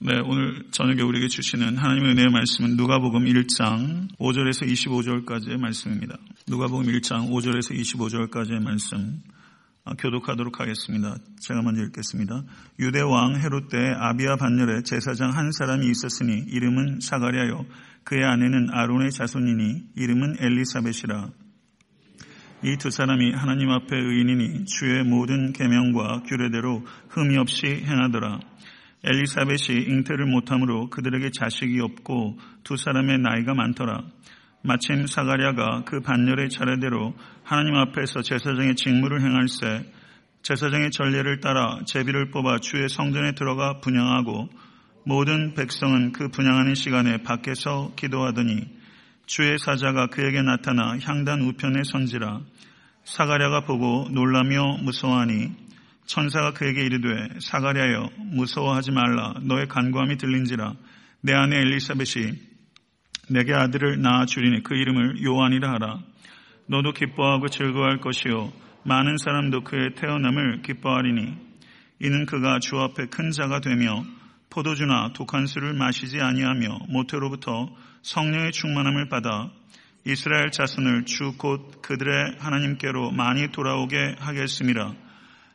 네, 오늘 저녁에 우리에게 주시는 하나님의 은혜의 말씀은 누가복음 1장 5절에서 25절까지의 말씀입니다. 누가복음 1장 5절에서 25절까지의 말씀 교독하도록 하겠습니다. 제가 먼저 읽겠습니다. 유대 왕 헤롯 때 아비아 반열에 제사장 한 사람이 있었으니 이름은 사가랴요 그의 아내는 아론의 자손이니 이름은 엘리사벳이라. 이 두 사람이 하나님 앞에 의인이니 주의 모든 계명과 규례대로 흠이 없이 행하더라. 엘리사벳이 잉태를 못함으로 그들에게 자식이 없고 두 사람의 나이가 많더라. 마침 사가랴가 그 반열의 차례대로 하나님 앞에서 제사장의 직무를 행할세 제사장의 전례를 따라 제비를 뽑아 주의 성전에 들어가 분향하고 모든 백성은 그 분향하는 시간에 밖에서 기도하더니 주의 사자가 그에게 나타나 향단 우편에 선지라. 사가랴가 보고 놀라며 무서워하니 천사가 그에게 이르되 사가랴여 무서워하지 말라 너의 간구함이 들린지라. 내 아내 엘리사벳이 내게 아들을 낳아 주리니 그 이름을 요한이라 하라. 너도 기뻐하고 즐거워할 것이요 많은 사람도 그의 태어남을 기뻐하리니 이는 그가 주 앞에 큰 자가 되며 포도주나 독한 술을 마시지 아니하며 모태로부터 성령의 충만함을 받아 이스라엘 자손을 주 곧 그들의 하나님께로 많이 돌아오게 하겠음이라.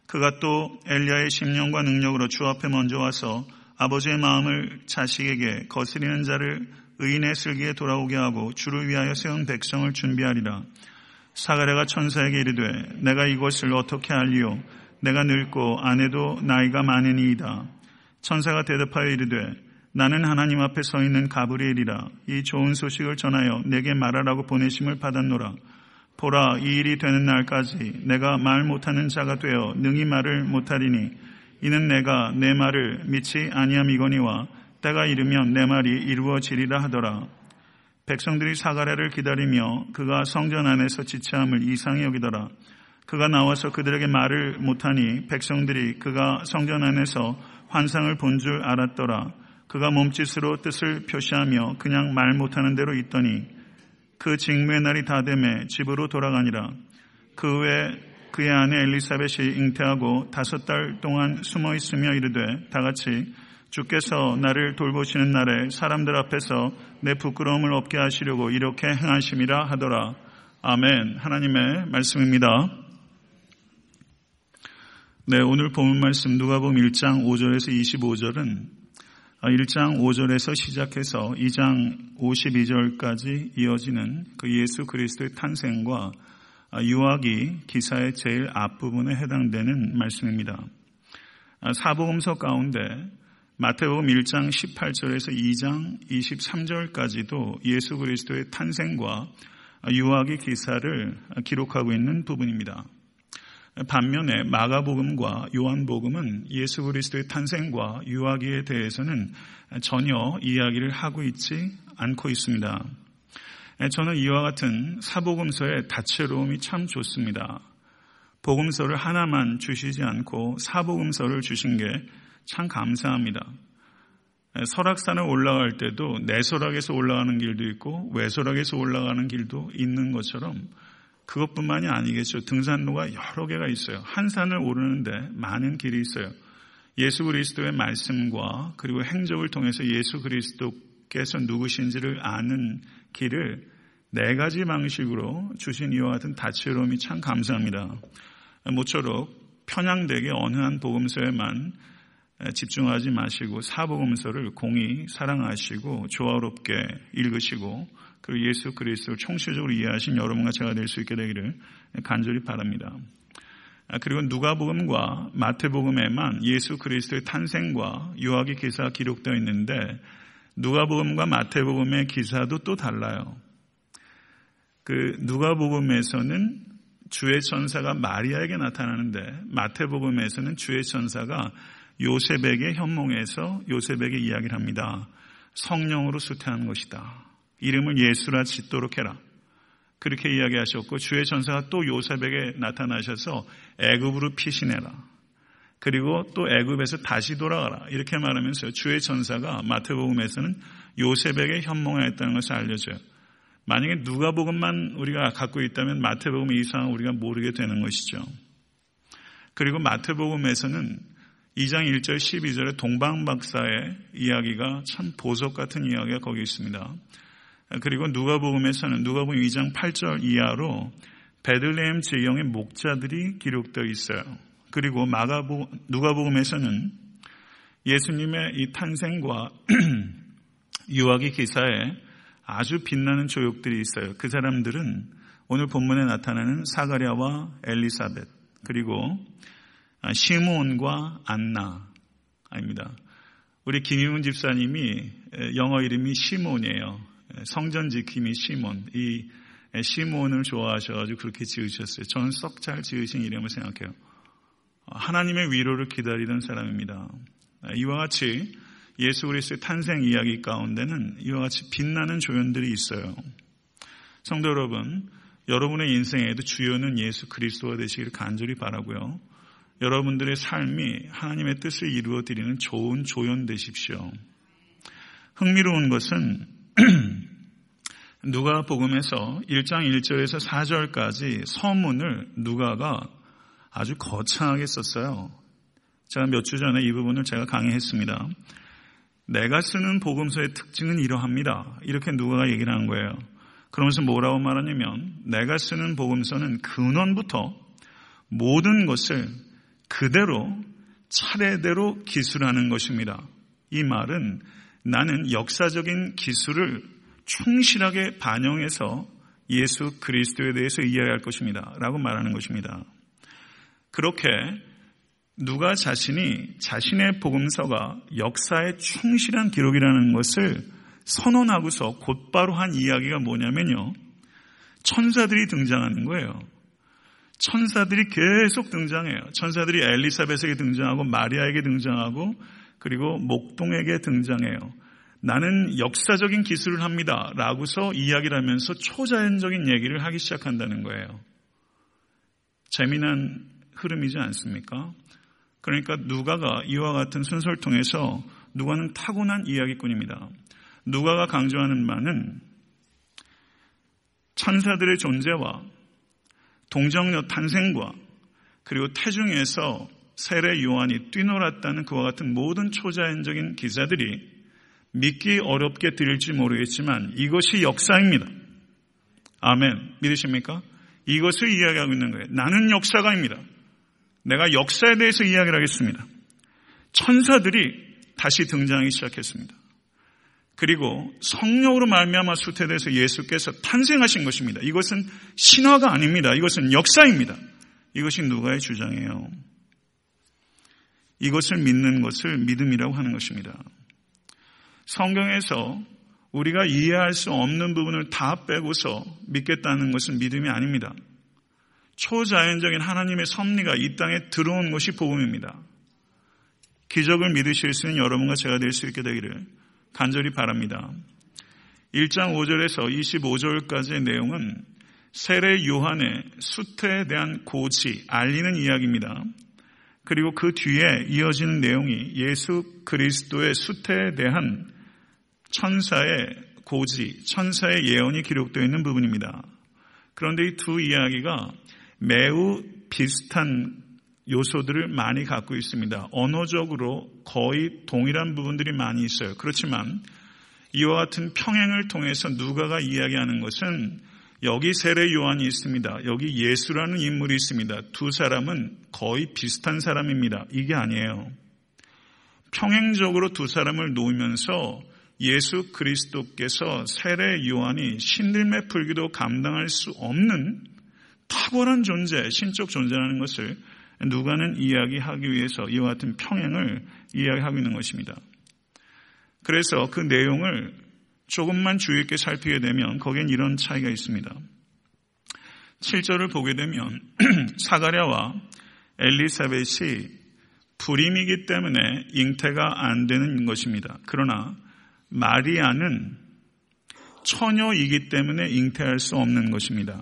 그가 또 엘리야의 심령과 능력으로 주 앞에 먼저 와서 아버지의 마음을 자식에게 거스리는 자를 의인의 슬기에 돌아오게 하고 주를 위하여 세운 백성을 준비하리라. 사가랴가 천사에게 이르되 내가 이것을 어떻게 알리요 내가 늙고 아내도 나이가 많으니이다. 천사가 대답하여 이르되 나는 하나님 앞에 서 있는 가브리엘이라. 이 좋은 소식을 전하여 내게 말하라고 보내심을 받았노라. 보라 이 일이 되는 날까지 내가 말 못하는 자가 되어 능히 말을 못하리니 이는 내가 내 말을 미치 아니함이거니와 때가 이르면 내 말이 이루어지리라 하더라. 백성들이 사가랴를 기다리며 그가 성전 안에서 지체함을 이상히 여기더라. 그가 나와서 그들에게 말을 못하니 백성들이 그가 성전 안에서 환상을 본 줄 알았더라. 그가 몸짓으로 뜻을 표시하며 그냥 말 못하는 대로 있더니 그 직무의 날이 다 되매 집으로 돌아가니라. 그 외에 그의 아내 엘리사벳이 잉태하고 5달 동안 숨어 있으며 이르되 다같이 주께서 나를 돌보시는 날에 사람들 앞에서 내 부끄러움을 없게 하시려고 이렇게 행하심이라 하더라. 아멘. 하나님의 말씀입니다. 네, 오늘 본문 말씀 누가복음 1장 5절에서 25절은 1장 5절에서 시작해서 2장 52절까지 이어지는 그 예수 그리스도의 탄생과 유아기 기사의 제일 앞부분에 해당되는 말씀입니다. 사복음서 가운데 마태복음 1장 18절에서 2장 23절까지도 예수 그리스도의 탄생과 유아기 기사를 기록하고 있는 부분입니다. 반면에 마가복음과 요한복음은 예수 그리스도의 탄생과 유아기에 대해서는 전혀 이야기를 하고 있지 않고 있습니다. 저는 이와 같은 사복음서의 다채로움이 참 좋습니다. 복음서를 하나만 주시지 않고 사복음서를 주신 게 참 감사합니다. 설악산에 올라갈 때도 내설악에서 올라가는 길도 있고 외설악에서 올라가는 길도 있는 것처럼 그것뿐만이 아니겠죠. 등산로가 여러 개가 있어요. 한 산을 오르는데 많은 길이 있어요. 예수 그리스도의 말씀과 그리고 행적을 통해서 예수 그리스도께서 누구신지를 아는 길을 4가지 방식으로 주신 이와 같은 다채로움이 참 감사합니다. 모쪼록 편향되게 어느 한 복음서에만 집중하지 마시고 사복음서를 공히 사랑하시고 조화롭게 읽으시고 그리고 예수 그리스도를 총체적으로 이해하신 여러분과 제가 될 수 있게 되기를 간절히 바랍니다. 그리고 누가복음과 마태복음에만 예수 그리스도의 탄생과 유아기 기사가 기록되어 있는데 누가복음과 마태복음의 기사도 또 달라요. 그 누가복음에서는 주의 천사가 마리아에게 나타나는데 마태복음에서는 주의 천사가 요셉에게 현몽해서 요셉에게 이야기를 합니다. 성령으로 수태한 것이다. 이름을 예수라 짓도록 해라. 그렇게 이야기하셨고 주의 천사가 또 요셉에게 나타나셔서 애굽으로 피신해라. 그리고 또 애굽에서 다시 돌아가라. 이렇게 말하면서 주의 천사가 마태복음에서는 요셉에게 현몽하였다는 것을 알려줘요. 만약에 누가복음만 우리가 갖고 있다면 마태복음 이상은 우리가 모르게 되는 것이죠. 그리고 마태복음에서는 2장 1절 12절에 동방박사의 이야기가 참 보석 같은 이야기가 거기 있습니다. 그리고 누가복음에서는 누가복음 2장 8절 이하로 베들레헴 지경의 목자들이 기록되어 있어요. 그리고 누가복음에서는 예수님의 이 탄생과 유아기 기사에 아주 빛나는 조력들이 있어요. 그 사람들은 오늘 본문에 나타나는 사가랴와 엘리사벳 그리고 시몬과 안나입니다. 우리 김희훈 집사님이 영어 이름이 시몬이에요. 성전 지킴이 시몬. 이 시몬을 좋아하셔가지고 그렇게 지으셨어요. 저는 썩 잘 지으신 이름을 생각해요. 하나님의 위로를 기다리던 사람입니다. 이와 같이 예수 그리스도의 탄생 이야기 가운데는 이와 같이 빛나는 조연들이 있어요. 성도 여러분, 여러분의 인생에도 주연은 예수 그리스도가 되시길 간절히 바라고요. 여러분들의 삶이 하나님의 뜻을 이루어드리는 좋은 조연 되십시오. 흥미로운 것은 누가복음에서 1장 1절에서 4절까지 서문을 누가가 아주 거창하게 썼어요. 제가 몇 주 전에 이 부분을 제가 강의했습니다. 내가 쓰는 복음서의 특징은 이러합니다. 이렇게 누가가 얘기를 하는 거예요. 그러면서 뭐라고 말하냐면 내가 쓰는 복음서는 근원부터 모든 것을 그대로 차례대로 기술하는 것입니다. 이 말은 나는 역사적인 기술을 충실하게 반영해서 예수 그리스도에 대해서 이야기할 것입니다. 라고 말하는 것입니다. 그렇게 누가 자신이 자신의 복음서가 역사에 충실한 기록이라는 것을 선언하고서 곧바로 한 이야기가 뭐냐면요. 천사들이 등장하는 거예요. 천사들이 계속 등장해요. 천사들이 엘리사벳에게 등장하고 마리아에게 등장하고 그리고 목동에게 등장해요. 나는 역사적인 기술을 합니다. 라고서 이야기를 하면서 초자연적인 얘기를 하기 시작한다는 거예요. 재미난 흐름이지 않습니까? 그러니까 누가가 이와 같은 순서를 통해서 누가는 타고난 이야기꾼입니다. 누가가 강조하는 바는 천사들의 존재와 동정녀 탄생과 그리고 태중에서 세례 요한이 뛰놀았다는 그와 같은 모든 초자연적인 기사들이 믿기 어렵게 들릴지 모르겠지만 이것이 역사입니다. 아멘. 믿으십니까? 이것을 이야기하고 있는 거예요. 나는 역사가입니다. 내가 역사에 대해서 이야기를 하겠습니다. 천사들이 다시 등장하기 시작했습니다. 그리고 성령으로 말미암아 수태돼서 예수께서 탄생하신 것입니다. 이것은 신화가 아닙니다. 이것은 역사입니다. 이것이 누가의 주장이에요. 이것을 믿는 것을 믿음이라고 하는 것입니다. 성경에서 우리가 이해할 수 없는 부분을 다 빼고서 믿겠다는 것은 믿음이 아닙니다. 초자연적인 하나님의 섭리가 이 땅에 들어온 것이 복음입니다. 기적을 믿으실 수 있는 여러분과 제가 될 수 있게 되기를 간절히 바랍니다. 1장 5절에서 25절까지의 내용은 세례 요한의 수태에 대한 고지, 알리는 이야기입니다. 그리고 그 뒤에 이어지는 내용이 예수 그리스도의 수태에 대한 천사의 고지, 천사의 예언이 기록되어 있는 부분입니다. 그런데 이 두 이야기가 매우 비슷한 요소들을 많이 갖고 있습니다. 언어적으로 거의 동일한 부분들이 많이 있어요. 그렇지만 이와 같은 평행을 통해서 누가가 이야기하는 것은 여기 세례 요한이 있습니다. 여기 예수라는 인물이 있습니다. 두 사람은 거의 비슷한 사람입니다. 이게 아니에요. 평행적으로 두 사람을 놓으면서 예수 그리스도께서 세례 요한이 신들매 풀기도 감당할 수 없는 탁월한 존재, 신적 존재라는 것을 누가는 이야기하기 위해서 이와 같은 평행을 이야기하고 있는 것입니다. 그래서 그 내용을 조금만 주의 있게 살피게 되면 거기엔 이런 차이가 있습니다. 7절을 보게 되면 사가랴와 엘리사벳이 불임이기 때문에 잉태가 안 되는 것입니다. 그러나 마리아는 처녀이기 때문에 잉태할 수 없는 것입니다.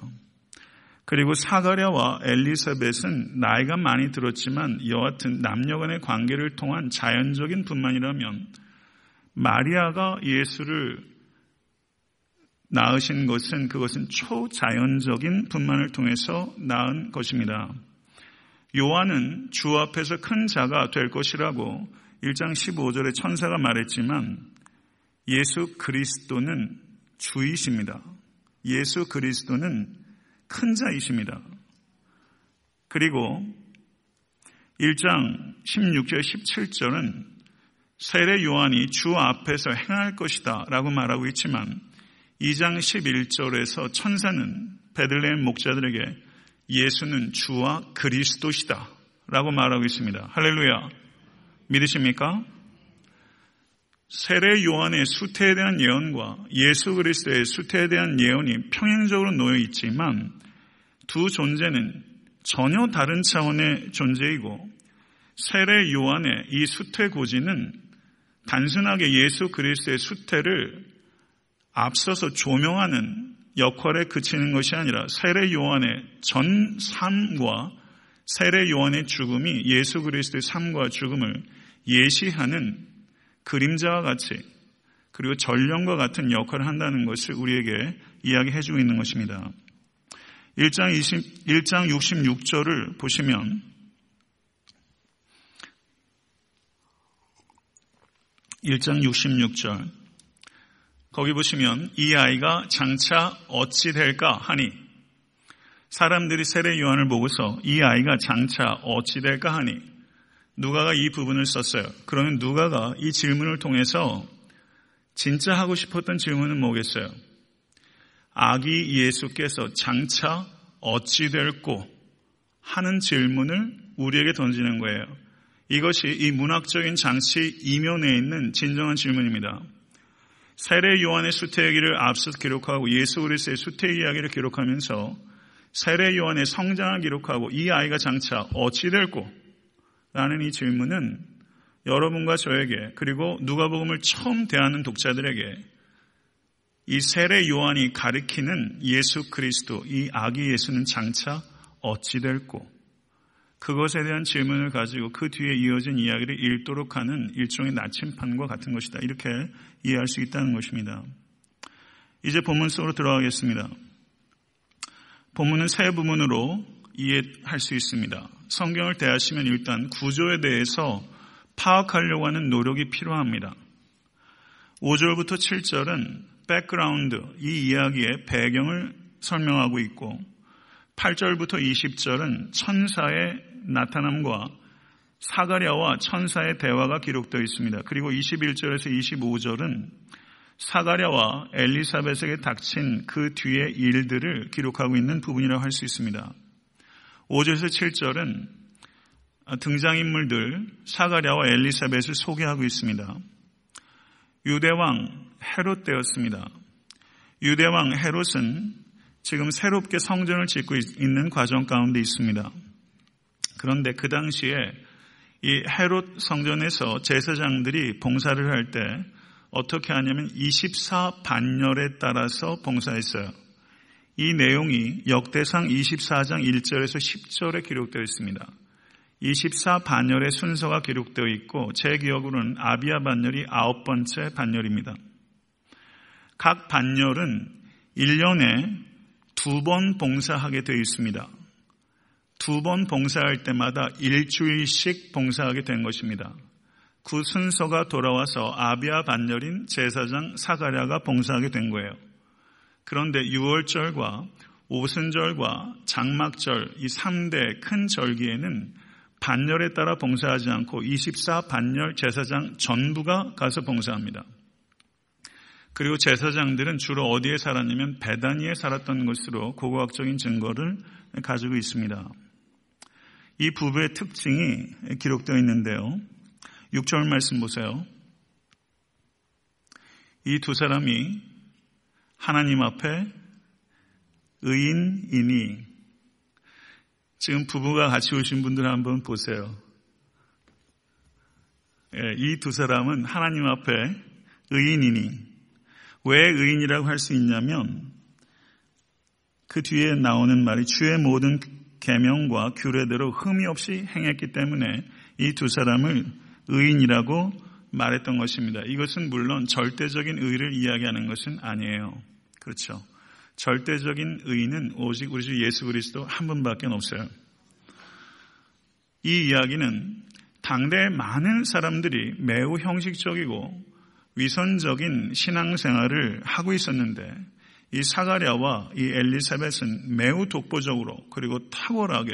그리고 사가랴와 엘리사벳은 나이가 많이 들었지만 여하튼 남녀간의 관계를 통한 자연적인 분만이라면 마리아가 예수를 낳으신 것은 그것은 초자연적인 분만을 통해서 낳은 것입니다. 요한은 주 앞에서 큰 자가 될 것이라고 1장 15절에 천사가 말했지만 예수 그리스도는 주이십니다. 예수 그리스도는 큰 자이십니다. 그리고 1장 16절 17절은 세례 요한이 주 앞에서 행할 것이다 라고 말하고 있지만 2장 11절에서 천사는 베들레헴 목자들에게 예수는 주와 그리스도시다 라고 말하고 있습니다. 할렐루야. 믿으십니까? 세례 요한의 수태에 대한 예언과 예수 그리스도의 수태에 대한 예언이 평행적으로 놓여 있지만 두 존재는 전혀 다른 차원의 존재이고 세례 요한의 이 수태 고지는 단순하게 예수 그리스도의 수태를 앞서서 조명하는 역할에 그치는 것이 아니라 세례 요한의 전 삶과 세례 요한의 죽음이 예수 그리스도의 삶과 죽음을 예시하는 그림자와 같이 그리고 전령과 같은 역할을 한다는 것을 우리에게 이야기해 주고 있는 것입니다. 1장 66절을 보시면 1장 66절 거기 보시면 이 아이가 장차 어찌 될까 하니 사람들이 세례 요한을 보고서 이 아이가 장차 어찌 될까 하니 누가가 이 부분을 썼어요. 그러면 누가가 이 질문을 통해서 진짜 하고 싶었던 질문은 뭐겠어요? 아기 예수께서 장차 어찌 될꼬 하는 질문을 우리에게 던지는 거예요. 이것이 이 문학적인 장치 이면에 있는 진정한 질문입니다. 세례 요한의 수태 얘기를 앞서 기록하고 예수 그리스도의 수태 이야기를 기록하면서 세례 요한의 성장을 기록하고 이 아이가 장차 어찌 될꼬 라는 이 질문은 여러분과 저에게 그리고 누가복음을 처음 대하는 독자들에게 이 세례 요한이 가리키는 예수 그리스도, 이 아기 예수는 장차 어찌 될꼬? 그것에 대한 질문을 가지고 그 뒤에 이어진 이야기를 읽도록 하는 일종의 나침판과 같은 것이다. 이렇게 이해할 수 있다는 것입니다. 이제 본문 속으로 들어가겠습니다. 본문은 세 부분으로 이해할 수 있습니다. 성경을 대하시면 일단 구조에 대해서 파악하려고 하는 노력이 필요합니다. 5절부터 7절은 백그라운드, 이 이야기의 배경을 설명하고 있고 8절부터 20절은 천사의 나타남과 사가랴와 천사의 대화가 기록되어 있습니다. 그리고 21절에서 25절은 사가랴와 엘리사벳에게 닥친 그 뒤의 일들을 기록하고 있는 부분이라고 할 수 있습니다. 5절에서 7절은 등장인물들 사가랴와 엘리사벳을 소개하고 있습니다. 유대왕 헤롯 때였습니다. 유대왕 헤롯은 지금 새롭게 성전을 짓고 있는 과정 가운데 있습니다. 그런데 그 당시에 이 헤롯 성전에서 제사장들이 봉사를 할 때 어떻게 하냐면 24반열에 따라서 봉사했어요. 이 내용이 역대상 24장 1절에서 10절에 기록되어 있습니다. 24반열의 순서가 기록되어 있고 제 기억으로는 아비아 반열이 9번째 반열입니다. 각 반열은 1년에 2번 봉사하게 되어 있습니다. 2번 봉사할 때마다 일주일씩 봉사하게 된 것입니다. 그 순서가 돌아와서 아비아 반열인 제사장 사가랴가 봉사하게 된 거예요. 그런데 유월절과 오순절과 장막절 이 3대 큰 절기에는 반열에 따라 봉사하지 않고 24반열 제사장 전부가 가서 봉사합니다. 그리고 제사장들은 주로 어디에 살았냐면 베다니에 살았던 것으로 고고학적인 증거를 가지고 있습니다. 이 부부의 특징이 기록되어 있는데요. 6절 말씀 보세요. 이 두 사람이 하나님 앞에 의인이니 지금 부부가 같이 오신 분들 한번 보세요. 이 두 사람은 하나님 앞에 의인이니 왜 의인이라고 할 수 있냐면 그 뒤에 나오는 말이 주의 모든 계명과 규례대로 흠이 없이 행했기 때문에 이 두 사람을 의인이라고 말했던 것입니다. 이것은 물론 절대적인 의를 이야기하는 것은 아니에요. 그렇죠. 절대적인 의는 오직 우리 주 예수 그리스도 한 분밖에 없어요. 이 이야기는 당대 많은 사람들이 매우 형식적이고 위선적인 신앙생활을 하고 있었는데 이 사가랴와 이 엘리사벳은 매우 독보적으로 그리고 탁월하게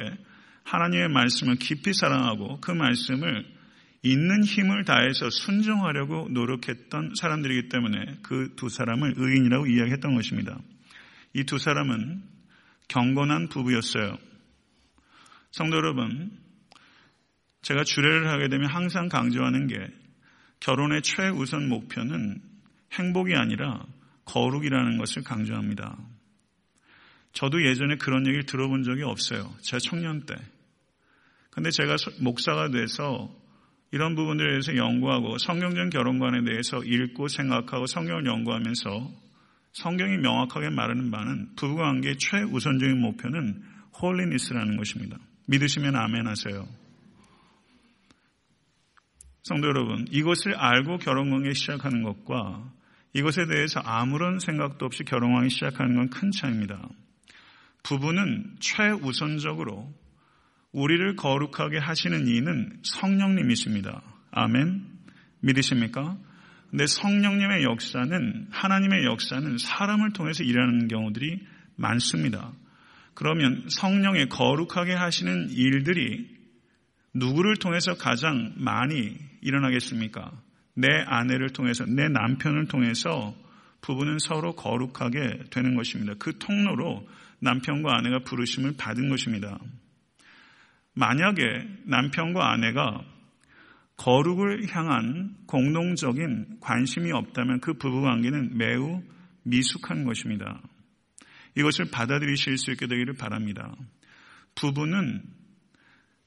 하나님의 말씀을 깊이 사랑하고 그 말씀을 있는 힘을 다해서 순종하려고 노력했던 사람들이기 때문에 그 두 사람을 의인이라고 이야기했던 것입니다. 이 두 사람은 경건한 부부였어요. 성도 여러분, 제가 주례를 하게 되면 항상 강조하는 게 결혼의 최우선 목표는 행복이 아니라 거룩이라는 것을 강조합니다. 저도 예전에 그런 얘기를 들어본 적이 없어요. 제가 청년 때. 근데 제가 목사가 돼서 이런 부분들에 대해서 연구하고 성경적 결혼관에 대해서 읽고 생각하고 성경을 연구하면서 성경이 명확하게 말하는 바는 부부관계의 최우선적인 목표는 홀리니스라는 것입니다. 믿으시면 아멘하세요. 성도 여러분, 이것을 알고 결혼관계 시작하는 것과 이것에 대해서 아무런 생각도 없이 결혼하기 시작하는 건 큰 차이입니다. 부부는 최우선적으로 우리를 거룩하게 하시는 이는 성령님이십니다. 아멘. 믿으십니까? 근데 성령님의 역사는, 하나님의 역사는 사람을 통해서 일하는 경우들이 많습니다. 그러면 성령의 거룩하게 하시는 일들이 누구를 통해서 가장 많이 일어나겠습니까? 내 아내를 통해서, 내 남편을 통해서 부부는 서로 거룩하게 되는 것입니다. 그 통로로 남편과 아내가 부르심을 받은 것입니다. 만약에 남편과 아내가 거룩을 향한 공동적인 관심이 없다면 그 부부관계는 매우 미숙한 것입니다. 이것을 받아들이실 수 있게 되기를 바랍니다. 부부는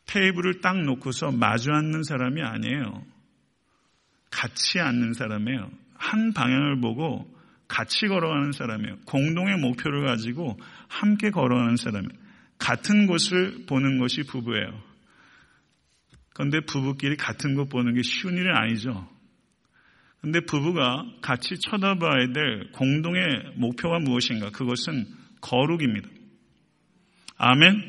테이블을 딱 놓고서 마주 앉는 사람이 아니에요. 같이 앉는 사람이에요. 한 방향을 보고 같이 걸어가는 사람이에요. 공동의 목표를 가지고 함께 걸어가는 사람이에요. 같은 곳을 보는 것이 부부예요. 그런데 부부끼리 같은 곳 보는 게 쉬운 일은 아니죠. 그런데 부부가 같이 쳐다봐야 될 공동의 목표가 무엇인가? 그것은 거룩입니다. 아멘.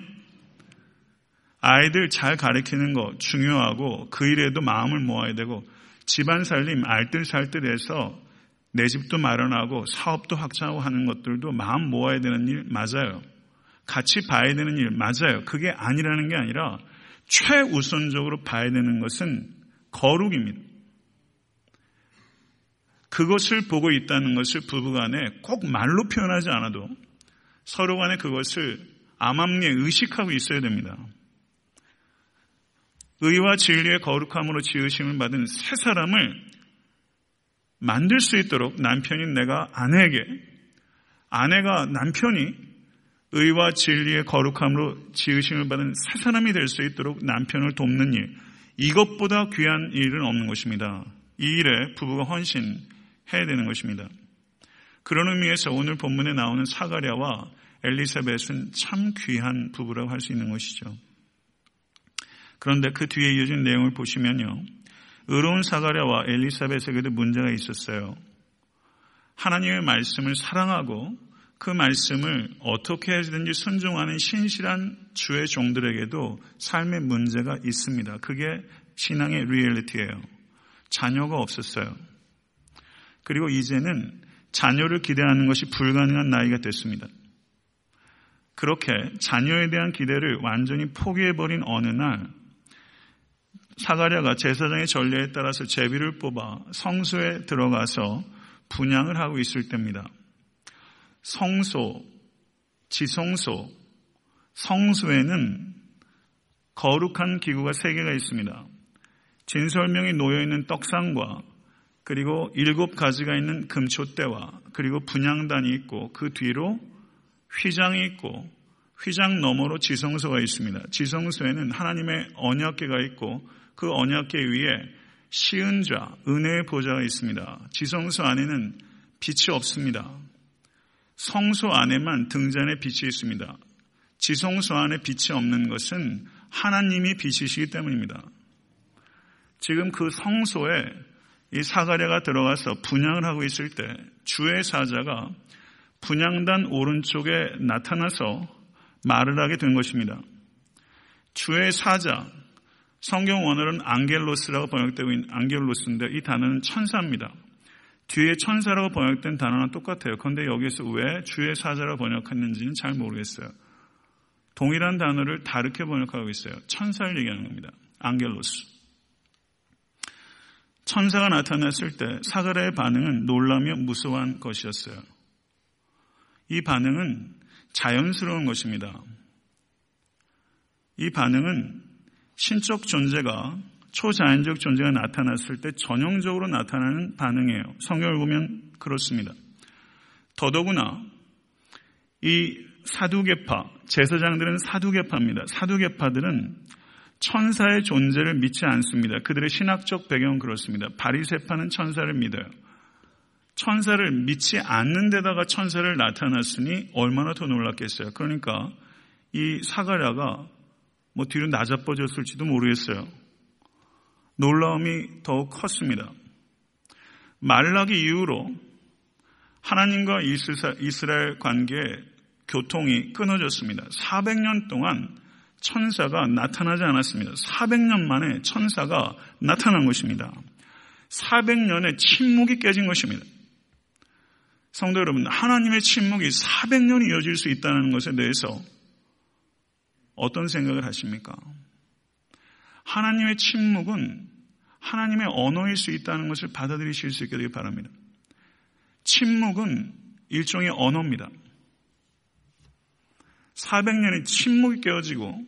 아이들 잘 가르치는 거 중요하고 그 일에도 마음을 모아야 되고 집안 살림 알뜰살뜰해서 내 집도 마련하고 사업도 확장하고 하는 것들도 마음 모아야 되는 일 맞아요. 같이 봐야 되는 일 맞아요. 그게 아니라는 게 아니라 최우선적으로 봐야 되는 것은 거룩입니다. 그것을 보고 있다는 것을 부부간에 꼭 말로 표현하지 않아도 서로 간에 그것을 암암리에 의식하고 있어야 됩니다. 의와 진리의 거룩함으로 지으심을 받은 새 사람을 만들 수 있도록 남편인 내가 아내에게, 아내가 남편이 의와 진리의 거룩함으로 지으심을 받은 새 사람이 될 수 있도록 남편을 돕는 일, 이것보다 귀한 일은 없는 것입니다. 이 일에 부부가 헌신해야 되는 것입니다. 그런 의미에서 오늘 본문에 나오는 사가랴와 엘리사벳은 참 귀한 부부라고 할 수 있는 것이죠. 그런데 그 뒤에 이어진 내용을 보시면요. 의로운 사가랴와 엘리사벳에게도 문제가 있었어요. 하나님의 말씀을 사랑하고 그 말씀을 어떻게 해서든지 순종하는 신실한 주의 종들에게도 삶의 문제가 있습니다. 그게 신앙의 리얼리티예요. 자녀가 없었어요. 그리고 이제는 자녀를 기대하는 것이 불가능한 나이가 됐습니다. 그렇게 자녀에 대한 기대를 완전히 포기해버린 어느 날 사가랴가 제사장의 전례에 따라서 제비를 뽑아 성소에 들어가서 분향을 하고 있을 때입니다. 성소, 지성소, 성소에는 거룩한 기구가 3개가 있습니다. 진설명이 놓여있는 떡상과 그리고 7가지가 있는 금초대와 그리고 분향단이 있고 그 뒤로 휘장이 있고 휘장 너머로 지성소가 있습니다. 지성소에는 하나님의 언약궤가 있고 그 언약궤 위에 시은좌, 은혜의 보좌가 있습니다. 지성소 안에는 빛이 없습니다. 성소 안에만 등잔에 빛이 있습니다. 지성소 안에 빛이 없는 것은 하나님이 빛이시기 때문입니다. 지금 그 성소에 이 사가랴가 들어가서 분향을 하고 있을 때 주의 사자가 분향단 오른쪽에 나타나서 말을 하게 된 것입니다. 주의 사자, 성경 원어로는 안겔로스라고 번역되고 있는 안겔로스인데 이 단어는 천사입니다. 뒤에 천사라고 번역된 단어랑 똑같아요. 그런데 여기서 왜 주의 사자라고 번역했는지는 잘 모르겠어요. 동일한 단어를 다르게 번역하고 있어요. 천사를 얘기하는 겁니다. 안겔로스. 천사가 나타났을 때 사가랴의 반응은 놀라며 무서워한 것이었어요. 이 반응은 자연스러운 것입니다. 이 반응은 신적 존재가 초자연적 존재가 나타났을 때 전형적으로 나타나는 반응이에요. 성경을 보면 그렇습니다. 더더구나 이 사두개파, 제사장들은 사두개파입니다. 사두개파들은 천사의 존재를 믿지 않습니다. 그들의 신학적 배경은 그렇습니다. 바리새파는 천사를 믿어요. 천사를 믿지 않는 데다가 천사를 나타났으니 얼마나 더 놀랐겠어요. 그러니까 이 사가랴가 뒤로 낮아빠졌을지도 모르겠어요. 놀라움이 더욱 컸습니다. 말라기 이후로 하나님과 이스라엘 관계의 교통이 끊어졌습니다. 400년 동안 천사가 나타나지 않았습니다. 400년 만에 천사가 나타난 것입니다. 400년의 침묵이 깨진 것입니다. 성도 여러분, 하나님의 침묵이 400년이 이어질 수 있다는 것에 대해서 어떤 생각을 하십니까? 하나님의 침묵은 하나님의 언어일 수 있다는 것을 받아들이실 수 있게 되길 바랍니다. 침묵은 일종의 언어입니다. 400년의 침묵이 깨어지고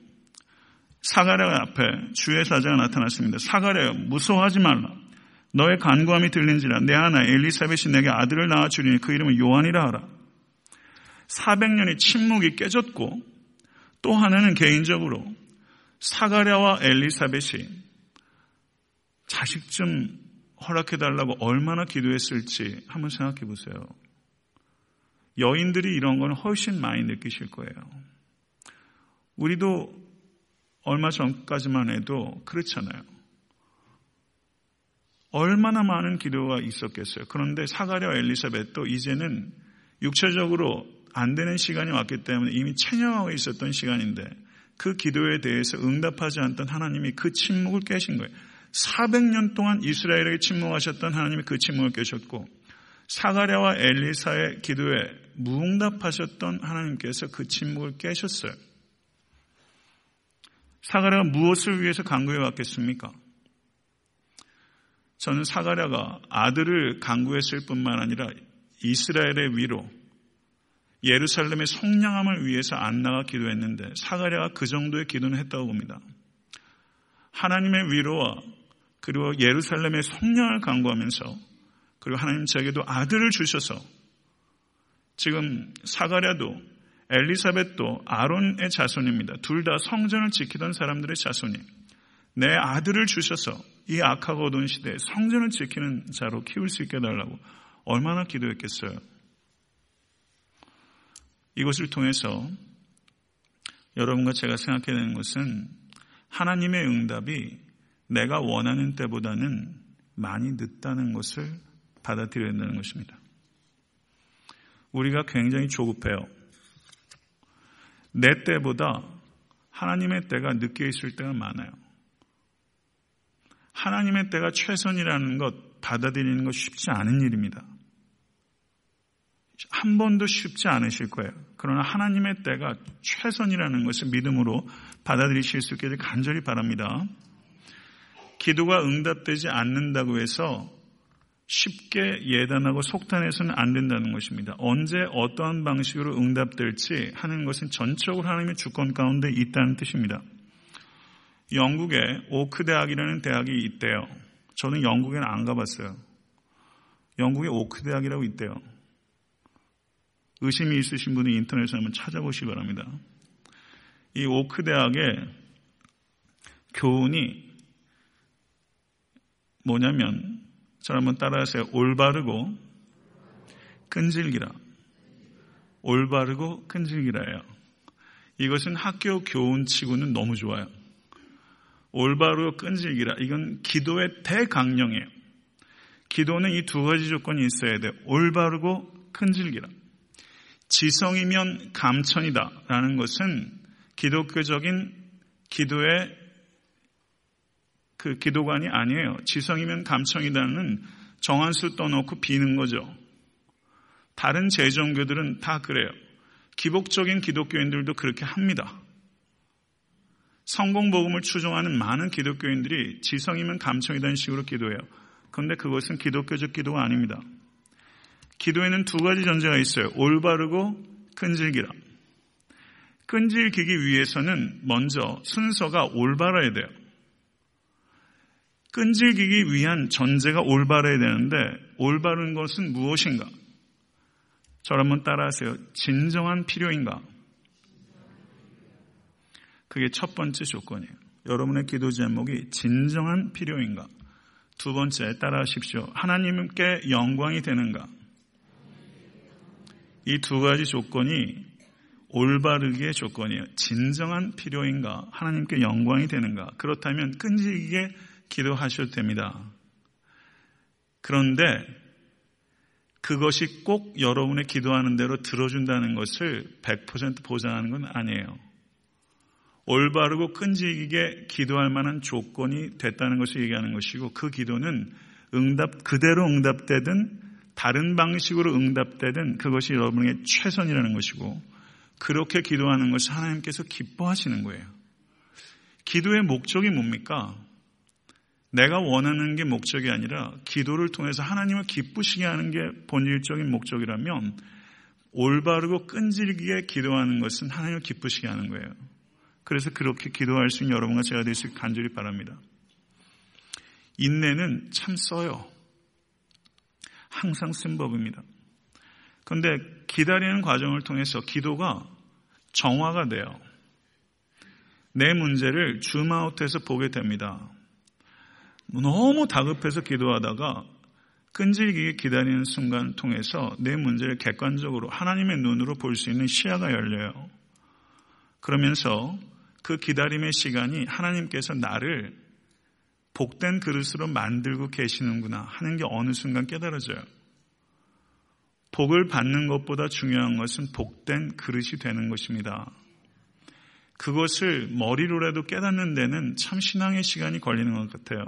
사가랴 앞에 주의 사자가 나타났습니다. 사가랴여, 무서워하지 말라. 너의 간구함이 들린지라. 내 하나 엘리사벳이 내게 아들을 낳아주리니 그 이름은 요한이라 하라. 400년의 침묵이 깨졌고 또 하나는 개인적으로 사가랴와 엘리사벳이 자식 좀 허락해달라고 얼마나 기도했을지 한번 생각해 보세요. 여인들이 이런 건 훨씬 많이 느끼실 거예요. 우리도 얼마 전까지만 해도 그렇잖아요. 얼마나 많은 기도가 있었겠어요. 그런데 사가랴와 엘리사벳도 이제는 육체적으로 안 되는 시간이 왔기 때문에 이미 체념하고 있었던 시간인데 그 기도에 대해서 응답하지 않던 하나님이 그 침묵을 깨신 거예요. 400년 동안 이스라엘에게 침묵하셨던 하나님이 그 침묵을 깨셨고 사가랴와 엘리사의 기도에 무응답하셨던 하나님께서 그 침묵을 깨셨어요. 사가랴가 무엇을 위해서 간구해 왔겠습니까? 저는 사가랴가 아들을 간구했을 뿐만 아니라 이스라엘의 위로, 예루살렘의 성량함을 위해서 안 나가 기도했는데 사가랴가 그 정도의 기도는 했다고 봅니다. 하나님의 위로와 그리고 예루살렘의 성량을 간구하면서 그리고 하나님 저에게도 아들을 주셔서 지금 사가랴도 엘리사벳도 아론의 자손입니다. 둘 다 성전을 지키던 사람들의 자손이 내 아들을 주셔서 이 악하고 어두운 시대에 성전을 지키는 자로 키울 수 있게 해달라고 얼마나 기도했겠어요. 이것을 통해서 여러분과 제가 생각해야 되는 것은 하나님의 응답이 내가 원하는 때보다는 많이 늦다는 것을 받아들여야 한다는 것입니다. 우리가 굉장히 조급해요. 내 때보다 하나님의 때가 늦게 있을 때가 많아요. 하나님의 때가 최선이라는 것 받아들이는 것 쉽지 않은 일입니다. 한 번도 쉽지 않으실 거예요. 그러나 하나님의 때가 최선이라는 것을 믿음으로 받아들이실 수 있기를 간절히 바랍니다. 기도가 응답되지 않는다고 해서 쉽게 예단하고 속단해서는 안 된다는 것입니다. 언제 어떠한 방식으로 응답될지 하는 것은 전적으로 하나님의 주권 가운데 있다는 뜻입니다. 영국에 오크 대학이라는 대학이 있대요. 저는 영국에는 안 가봤어요. 영국에 오크 대학이라고 있대요. 의심이 있으신 분은 인터넷에 한번 찾아보시기 바랍니다. 이 오크 대학의 교훈이 뭐냐면 저를 한번 따라하세요. 올바르고 끈질기라. 올바르고 끈질기라예요. 이것은 학교 교훈치고는 너무 좋아요. 올바르고 끈질기라. 이건 기도의 대강령이에요. 기도는 이 두 가지 조건이 있어야 돼요. 올바르고 끈질기라. 지성이면 감천이다 라는 것은 기독교적인 기도의 그 기도관이 아니에요. 지성이면 감청이다는 정한수 떠놓고 비는 거죠. 다른 제종교들은 다 그래요. 기복적인 기독교인들도 그렇게 합니다. 성공복음을 추종하는 많은 기독교인들이 지성이면 감청이다는 식으로 기도해요. 그런데 그것은 기독교적 기도가 아닙니다. 기도에는 두 가지 전제가 있어요. 올바르고 끈질기라. 끈질기기 위해서는 먼저 순서가 올바라야 돼요. 끈질기기 위한 전제가 올바라야 되는데 올바른 것은 무엇인가? 저를 한번 따라하세요. 진정한 필요인가? 그게 첫 번째 조건이에요. 여러분의 기도 제목이 진정한 필요인가? 두 번째 따라하십시오. 하나님께 영광이 되는가? 이 두 가지 조건이 올바르기의 조건이에요. 진정한 필요인가? 하나님께 영광이 되는가? 그렇다면 끈질기게 기도하셔도 됩니다. 그런데 그것이 꼭 여러분의 기도하는 대로 들어준다는 것을 100% 보장하는 건 아니에요. 올바르고 끈질기게 기도할 만한 조건이 됐다는 것을 얘기하는 것이고, 그 기도는 응답 그대로 응답되든 다른 방식으로 응답되든 그것이 여러분의 최선이라는 것이고, 그렇게 기도하는 것이 하나님께서 기뻐하시는 거예요. 기도의 목적이 뭡니까? 내가 원하는 게 목적이 아니라 기도를 통해서 하나님을 기쁘시게 하는 게 본질적인 목적이라면 올바르고 끈질기게 기도하는 것은 하나님을 기쁘시게 하는 거예요. 그래서 그렇게 기도할 수 있는 여러분과 제가 될 수 있게 간절히 바랍니다. 인내는 참 써요. 항상 쓴 법입니다. 그런데 기다리는 과정을 통해서 기도가 정화가 돼요. 내 문제를 줌아웃해서 보게 됩니다. 너무 다급해서 기도하다가 끈질기게 기다리는 순간을 통해서 내 문제를 객관적으로 하나님의 눈으로 볼 수 있는 시야가 열려요. 그러면서 그 기다림의 시간이 하나님께서 나를 복된 그릇으로 만들고 계시는구나 하는 게 어느 순간 깨달아져요. 복을 받는 것보다 중요한 것은 복된 그릇이 되는 것입니다. 그것을 머리로라도 깨닫는 데는 참 신앙의 시간이 걸리는 것 같아요.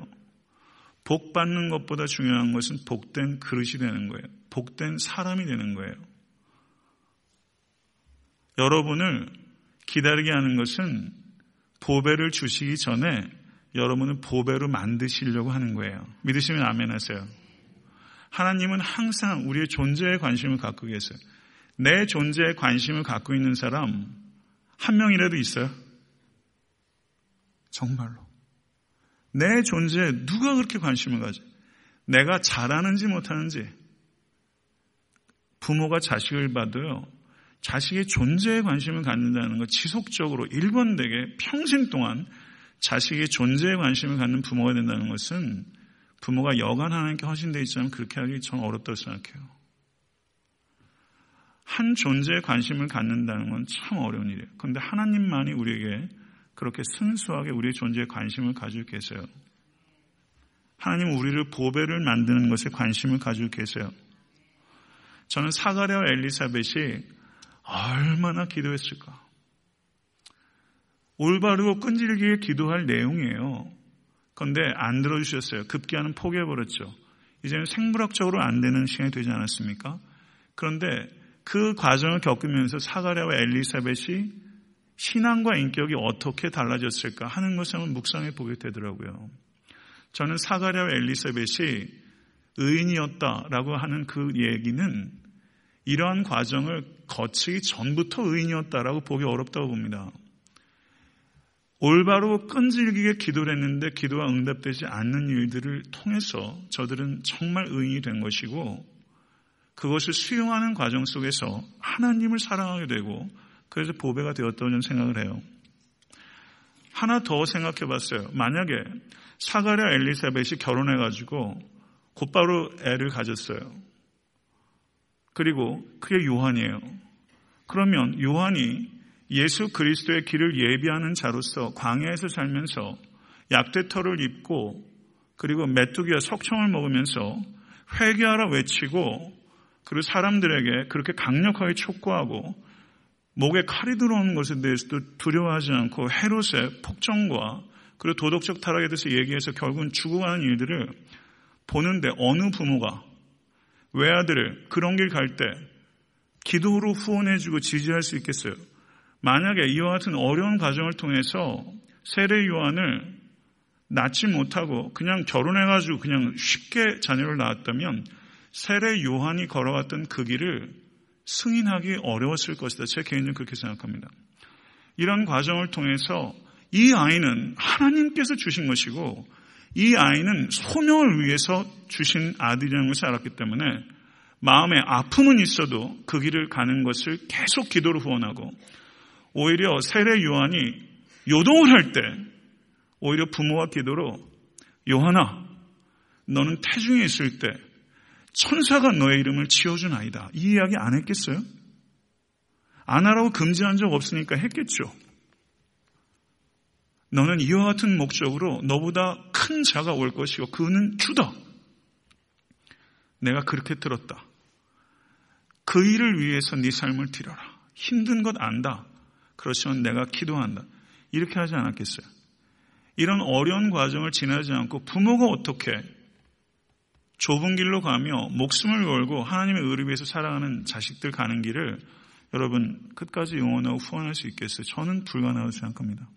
복 받는 것보다 중요한 것은 복된 그릇이 되는 거예요. 복된 사람이 되는 거예요. 여러분을 기다리게 하는 것은 보배를 주시기 전에 여러분을 보배로 만드시려고 하는 거예요. 믿으시면 아멘하세요. 하나님은 항상 우리의 존재에 관심을 갖고 계세요. 내 존재에 관심을 갖고 있는 사람 한 명이라도 있어요? 정말로. 내 존재에 누가 그렇게 관심을 가지? 내가 잘하는지 못하는지. 부모가 자식을 봐도요. 자식의 존재에 관심을 갖는다는 것, 지속적으로 일관되게 평생 동안 자식의 존재에 관심을 갖는 부모가 된다는 것은 부모가 여간 하나님께 헌신되어 있지만 그렇게 하기 전 어렵다고 생각해요. 한 존재에 관심을 갖는다는 건 참 어려운 일이에요. 그런데 하나님만이 우리에게 그렇게 순수하게 우리의 존재에 관심을 가지고 계세요. 하나님은 우리를 보배를 만드는 것에 관심을 가지고 계세요. 저는 사가랴 엘리사벳이 얼마나 기도했을까. 올바르고 끈질기게 기도할 내용이에요. 그런데 안 들어주셨어요. 급기야는 포기해버렸죠. 이제는 생물학적으로 안 되는 시간이 되지 않았습니까? 그런데 그 과정을 겪으면서 사가랴와 엘리사벳이 신앙과 인격이 어떻게 달라졌을까 하는 것을 한번 묵상해 보게 되더라고요. 저는 사가랴와 엘리사벳이 의인이었다라고 하는 그 얘기는 이러한 과정을 거치기 전부터 의인이었다라고 보기 어렵다고 봅니다. 올바로 끈질기게 기도를 했는데 기도가 응답되지 않는 일들을 통해서 저들은 정말 의인이 된 것이고, 그것을 수용하는 과정 속에서 하나님을 사랑하게 되고 그래서 보배가 되었다고 저는 생각을 해요. 하나 더 생각해 봤어요. 만약에 사가랴 엘리사벳이 결혼해가지고 곧바로 애를 가졌어요. 그리고 그게 요한이에요. 그러면 요한이 예수 그리스도의 길을 예비하는 자로서 광야에서 살면서 약대터를 입고 그리고 메뚜기와 석청을 먹으면서 회개하라 외치고 그리고 사람들에게 그렇게 강력하게 촉구하고 목에 칼이 들어오는 것에 대해서도 두려워하지 않고 헤롯의 폭정과 그리고 도덕적 타락에 대해서 얘기해서 결국은 죽어가는 일들을 보는데, 어느 부모가 외아들을 그런 길 갈 때 기도로 후원해주고 지지할 수 있겠어요? 만약에 이와 같은 어려운 과정을 통해서 세례 요한을 낳지 못하고 그냥 결혼해가지고 그냥 쉽게 자녀를 낳았다면 세례 요한이 걸어왔던 그 길을 승인하기 어려웠을 것이다. 제 개인은 그렇게 생각합니다. 이런 과정을 통해서 이 아이는 하나님께서 주신 것이고 이 아이는 소명을 위해서 주신 아들이라는 것을 알았기 때문에 마음에 아픔은 있어도 그 길을 가는 것을 계속 기도로 후원하고, 오히려 세례 요한이 요동을 할 때 오히려 부모와 기도로 요한아 너는 태중에 있을 때 천사가 너의 이름을 지어준 아이다. 이 이야기 안 했겠어요? 안 하라고 금지한 적 없으니까 했겠죠. 너는 이와 같은 목적으로 너보다 큰 자가 올 것이고 그는 주다. 내가 그렇게 들었다. 그 일을 위해서 네 삶을 드려라. 힘든 것 안다. 그렇지만 내가 기도한다. 이렇게 하지 않았겠어요? 이런 어려운 과정을 지나지 않고 부모가 어떻게 좁은 길로 가며 목숨을 걸고 하나님의 의를 위해서 살아가는 자식들 가는 길을 여러분 끝까지 응원하고 후원할 수 있겠어요? 저는 불가능하다고 생각합니다.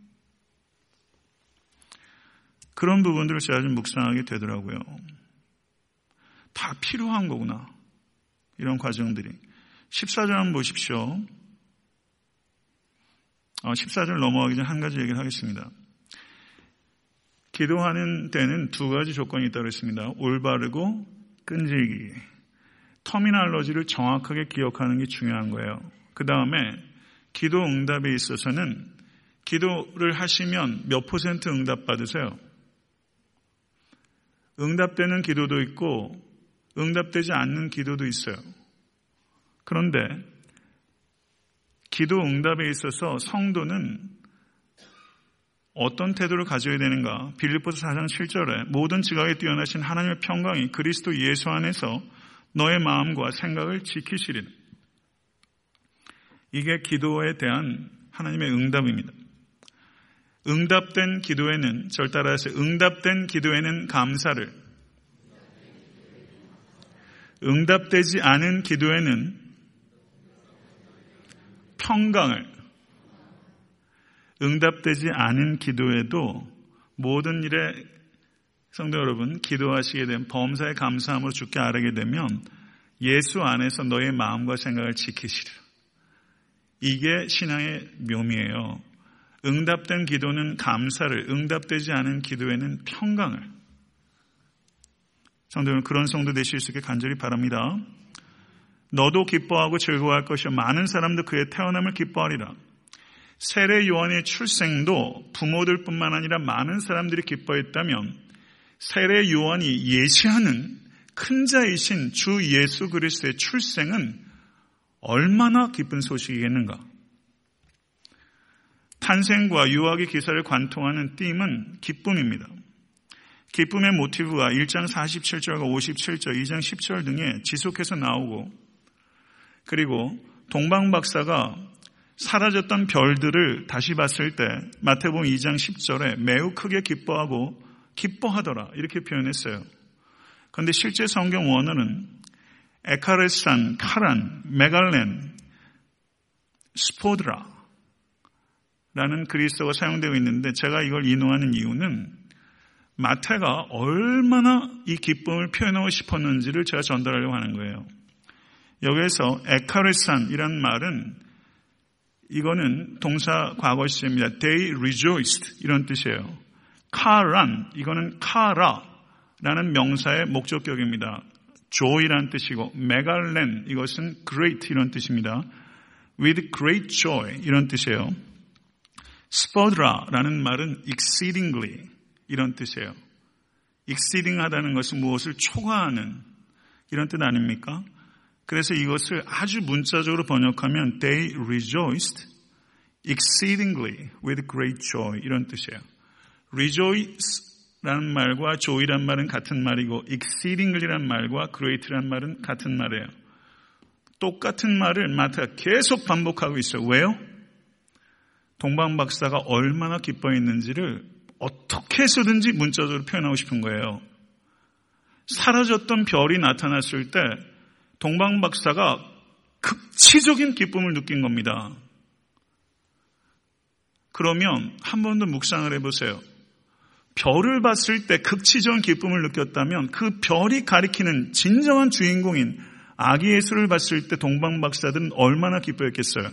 그런 부분들을 제가 좀 묵상하게 되더라고요. 다 필요한 거구나. 이런 과정들이. 14절 한번 보십시오. 14절 넘어가기 전에 한 가지 얘기를 하겠습니다. 기도하는 데는 두 가지 조건이 있다고 했습니다. 올바르고 끈질기. 터미널러지를 정확하게 기억하는 게 중요한 거예요. 그 다음에 기도 응답에 있어서는 기도를 하시면 몇 퍼센트 응답 받으세요? 응답되는 기도도 있고 응답되지 않는 기도도 있어요. 그런데 기도 응답에 있어서 성도는 어떤 태도를 가져야 되는가? 빌립보서 4장 7절에 모든 지각에 뛰어나신 하나님의 평강이 그리스도 예수 안에서 너의 마음과 생각을 지키시리라. 이게 기도에 대한 하나님의 응답입니다. 응답된 기도에는, 절 따라서 응답된 기도에는 감사를, 응답되지 않은 기도에는 평강을, 응답되지 않은 기도에도 모든 일에 성도 여러분 기도하시게 된 범사의 감사함으로 주께 아뢰게 되면 예수 안에서 너의 마음과 생각을 지키시리라. 이게 신앙의 묘미예요. 응답된 기도는 감사를, 응답되지 않은 기도에는 평강을. 성도 여러분 그런 성도 되실 수 있게 간절히 바랍니다. 너도 기뻐하고 즐거워할 것이요 많은 사람도 그의 태어남을 기뻐하리라. 세례 요한의 출생도 부모들뿐만 아니라 많은 사람들이 기뻐했다면 세례 요한이 예시하는 큰 자이신 주 예수 그리스도의 출생은 얼마나 기쁜 소식이겠는가? 탄생과 유아기 기사를 관통하는 띠임은 기쁨입니다. 기쁨의 모티브가 1장 47절과 57절, 2장 10절 등에 지속해서 나오고, 그리고 동방박사가 사라졌던 별들을 다시 봤을 때 마태복음 2장 10절에 매우 크게 기뻐하고 기뻐하더라 이렇게 표현했어요. 그런데 실제 성경 원어는 에카레산, 카란, 메갈렌, 스포드라 라는 그리스어가 사용되고 있는데, 제가 이걸 인용하는 이유는 마태가 얼마나 이 기쁨을 표현하고 싶었는지를 제가 전달하려고 하는 거예요. 여기에서 에카레산이란 말은, 이거는 동사 과거 시제입니다. They rejoiced 이런 뜻이에요. 카란, 이거는 카라라는 명사의 목적격입니다. joy란 뜻이고, 메갈렌 이것은 great 이런 뜻입니다. with great joy 이런 뜻이에요. 스포드라라는 말은 exceedingly 이런 뜻이에요. exceeding 하다는 것은 무엇을 초과하는 이런 뜻 아닙니까? 그래서 이것을 아주 문자적으로 번역하면 They rejoiced exceedingly with great joy 이런 뜻이에요. Rejoice라는 말과 joy란 말은 같은 말이고 exceedingly란 말과 great란 말은 같은 말이에요. 똑같은 말을 마태가 계속 반복하고 있어요. 왜요? 동방박사가 얼마나 기뻐했는지를 어떻게 해서든지 문자적으로 표현하고 싶은 거예요. 사라졌던 별이 나타났을 때 동방 박사가 극치적인 기쁨을 느낀 겁니다. 그러면 한 번 더 묵상을 해보세요. 별을 봤을 때 극치적인 기쁨을 느꼈다면 그 별이 가리키는 진정한 주인공인 아기 예수를 봤을 때 동방 박사들은 얼마나 기뻐했겠어요.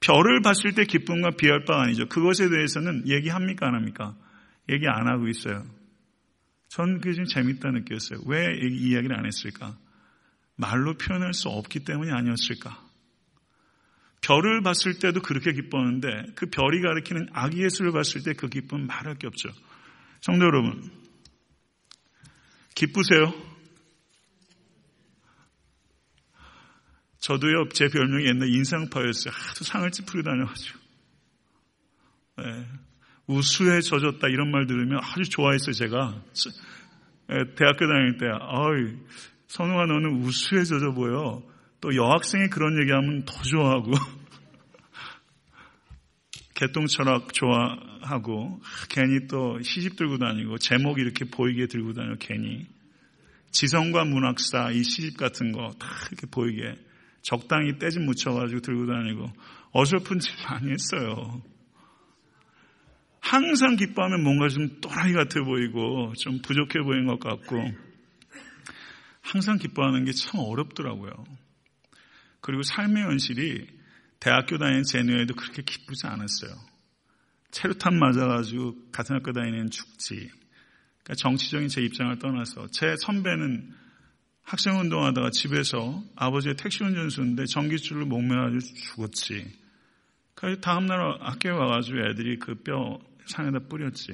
별을 봤을 때 기쁨과 비할 바가 아니죠. 그것에 대해서는 얘기합니까 안 합니까? 얘기 안 하고 있어요. 전 그게 좀 재밌다 느꼈어요. 왜 이 이야기를 안 했을까? 말로 표현할 수 없기 때문이 아니었을까? 별을 봤을 때도 그렇게 기뻤는데 그 별이 가리키는 아기 예수를 봤을 때 그 기쁨 말할 게 없죠. 성도 여러분, 기쁘세요? 저도요, 제 별명이 옛날 인상파였어요. 하도 상을 찌푸려 다녀가지고. 네, 우수에 젖었다 이런 말 들으면 아주 좋아했어요, 제가. 네, 대학교 다닐 때, 어이, 선우아 너는 우수에 젖어 보여. 또 여학생이 그런 얘기하면 더 좋아하고. 개똥철학 좋아하고, 괜히 또 시집 들고 다니고, 제목 이렇게 보이게 들고 다녀, 괜히. 지성과 문학사, 이 시집 같은 거 다 이렇게 보이게. 적당히 떼진 묻혀가지고 들고 다니고 어설픈 짓 많이 했어요. 항상 기뻐하면 뭔가 좀 또라이 같아 보이고 좀 부족해 보이는 것 같고 항상 기뻐하는 게 참 어렵더라고요. 그리고 삶의 현실이 대학교 다니는 제 뇌에도 그렇게 기쁘지 않았어요. 체류탄 맞아가지고 같은 학교 다니는 죽지. 그러니까 정치적인 제 입장을 떠나서 제 선배는 학생운동하다가 집에서 아버지의 택시운전수인데 전기줄로 목매가지고 죽었지. 그래서 다음날 학교에 와가지고 애들이 그 뼈 상에다 뿌렸지.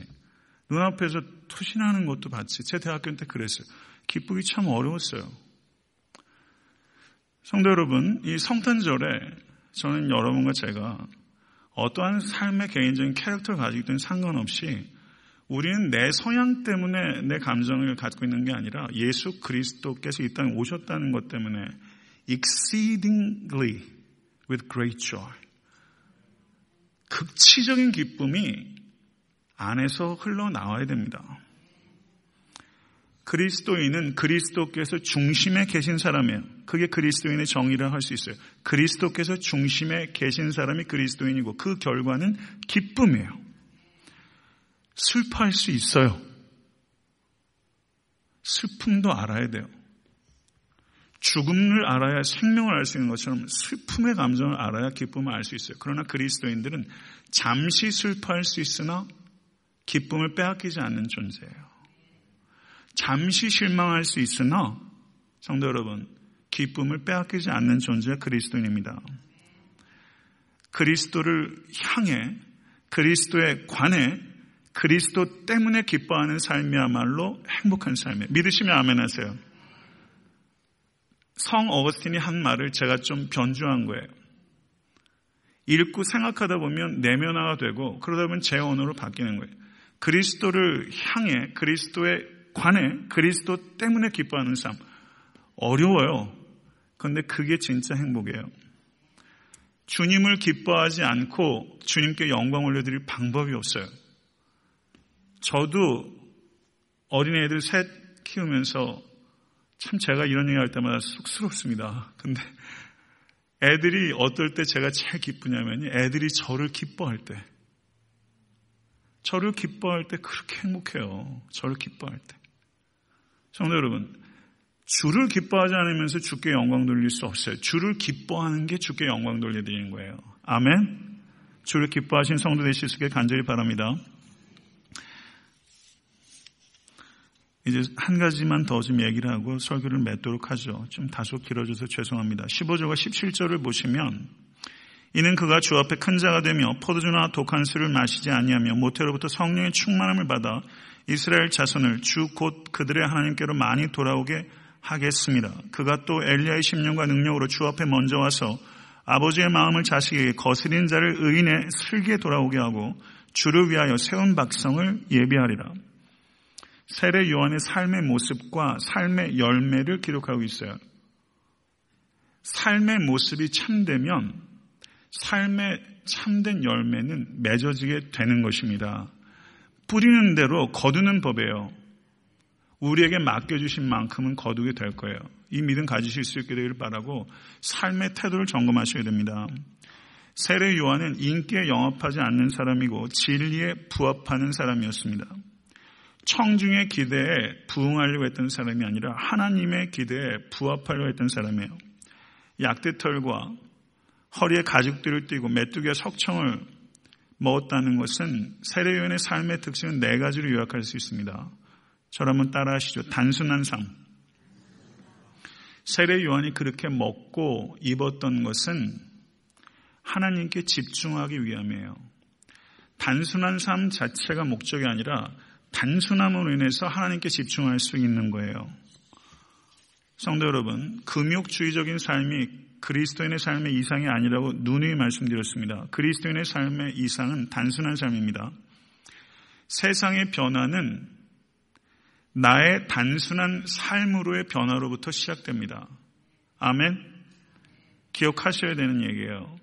눈앞에서 투신하는 것도 봤지. 제 대학교 때 그랬어요. 기쁘기 참 어려웠어요. 성도 여러분, 이 성탄절에 저는 여러분과 제가 어떠한 삶의 개인적인 캐릭터를 가지고든 상관없이 우리는 내 성향 때문에 내 감정을 갖고 있는 게 아니라 예수 그리스도께서 이 땅에 오셨다는 것 때문에 exceedingly with great joy 극치적인 기쁨이 안에서 흘러나와야 됩니다. 그리스도인은 그리스도께서 중심에 계신 사람이에요. 그게 그리스도인의 정의라 할 수 있어요. 그리스도께서 중심에 계신 사람이 그리스도인이고 그 결과는 기쁨이에요. 슬퍼할 수 있어요. 슬픔도 알아야 돼요. 죽음을 알아야 생명을 알 수 있는 것처럼 슬픔의 감정을 알아야 기쁨을 알 수 있어요. 그러나 그리스도인들은 잠시 슬퍼할 수 있으나 기쁨을 빼앗기지 않는 존재예요. 잠시 실망할 수 있으나 성도 여러분, 기쁨을 빼앗기지 않는 존재가 그리스도인입니다. 그리스도를 향해 그리스도에 관해 그리스도 때문에 기뻐하는 삶이야말로 행복한 삶이에요. 믿으시면 아멘하세요. 성 어거스틴이 한 말을 제가 좀 변주한 거예요. 읽고 생각하다 보면 내면화가 되고 그러다 보면 제 언어로 바뀌는 거예요. 그리스도를 향해 그리스도에 관해 그리스도 때문에 기뻐하는 삶. 어려워요. 그런데 그게 진짜 행복이에요. 주님을 기뻐하지 않고 주님께 영광 올려드릴 방법이 없어요. 저도 어린애들 셋 키우면서 참 제가 이런 얘기할 때마다 쑥스럽습니다. 근데 애들이 어떨 때 제가 제일 기쁘냐면요. 애들이 저를 기뻐할 때. 저를 기뻐할 때 그렇게 행복해요. 저를 기뻐할 때. 성도 여러분, 주를 기뻐하지 않으면서 주께 영광 돌릴 수 없어요. 주를 기뻐하는 게 주께 영광 돌려드리는 거예요. 아멘? 주를 기뻐하신 성도 되실 수 있게 간절히 바랍니다. 이제 한 가지만 더 좀 얘기를 하고 설교를 맺도록 하죠. 좀 다소 길어져서 죄송합니다. 15절과 17절을 보시면 이는 그가 주 앞에 큰 자가 되며 포도주나 독한 술을 마시지 아니하며 모태로부터 성령의 충만함을 받아 이스라엘 자손을 주 곧 그들의 하나님께로 많이 돌아오게 하겠습니다. 그가 또 엘리야의 심령과 능력으로 주 앞에 먼저 와서 아버지의 마음을 자식에게 거스린 자를 의인의 슬기에 돌아오게 하고 주를 위하여 세운 백성을 예비하리라. 세례 요한의 삶의 모습과 삶의 열매를 기록하고 있어요. 삶의 모습이 참되면 삶의 참된 열매는 맺어지게 되는 것입니다. 뿌리는 대로 거두는 법이에요. 우리에게 맡겨주신 만큼은 거두게 될 거예요. 이 믿음 가지실 수 있게 되길 바라고 삶의 태도를 점검하셔야 됩니다. 세례 요한은 인기에 영합하지 않는 사람이고 진리에 부합하는 사람이었습니다. 청중의 기대에 부응하려고 했던 사람이 아니라 하나님의 기대에 부합하려고 했던 사람이에요. 약대털과 허리에 가죽들을 띠고 메뚜기와 석청을 먹었다는 것은 세례 요한의 삶의 특징은 네 가지로 요약할 수 있습니다. 저를 한번 따라하시죠. 단순한 삶. 세례 요한이 그렇게 먹고 입었던 것은 하나님께 집중하기 위함이에요. 단순한 삶 자체가 목적이 아니라 단순함으로 인해서 하나님께 집중할 수 있는 거예요. 성도 여러분, 금욕주의적인 삶이 그리스도인의 삶의 이상이 아니라고 누누이 말씀드렸습니다. 그리스도인의 삶의 이상은 단순한 삶입니다. 세상의 변화는 나의 단순한 삶으로의 변화로부터 시작됩니다. 아멘? 기억하셔야 되는 얘기예요.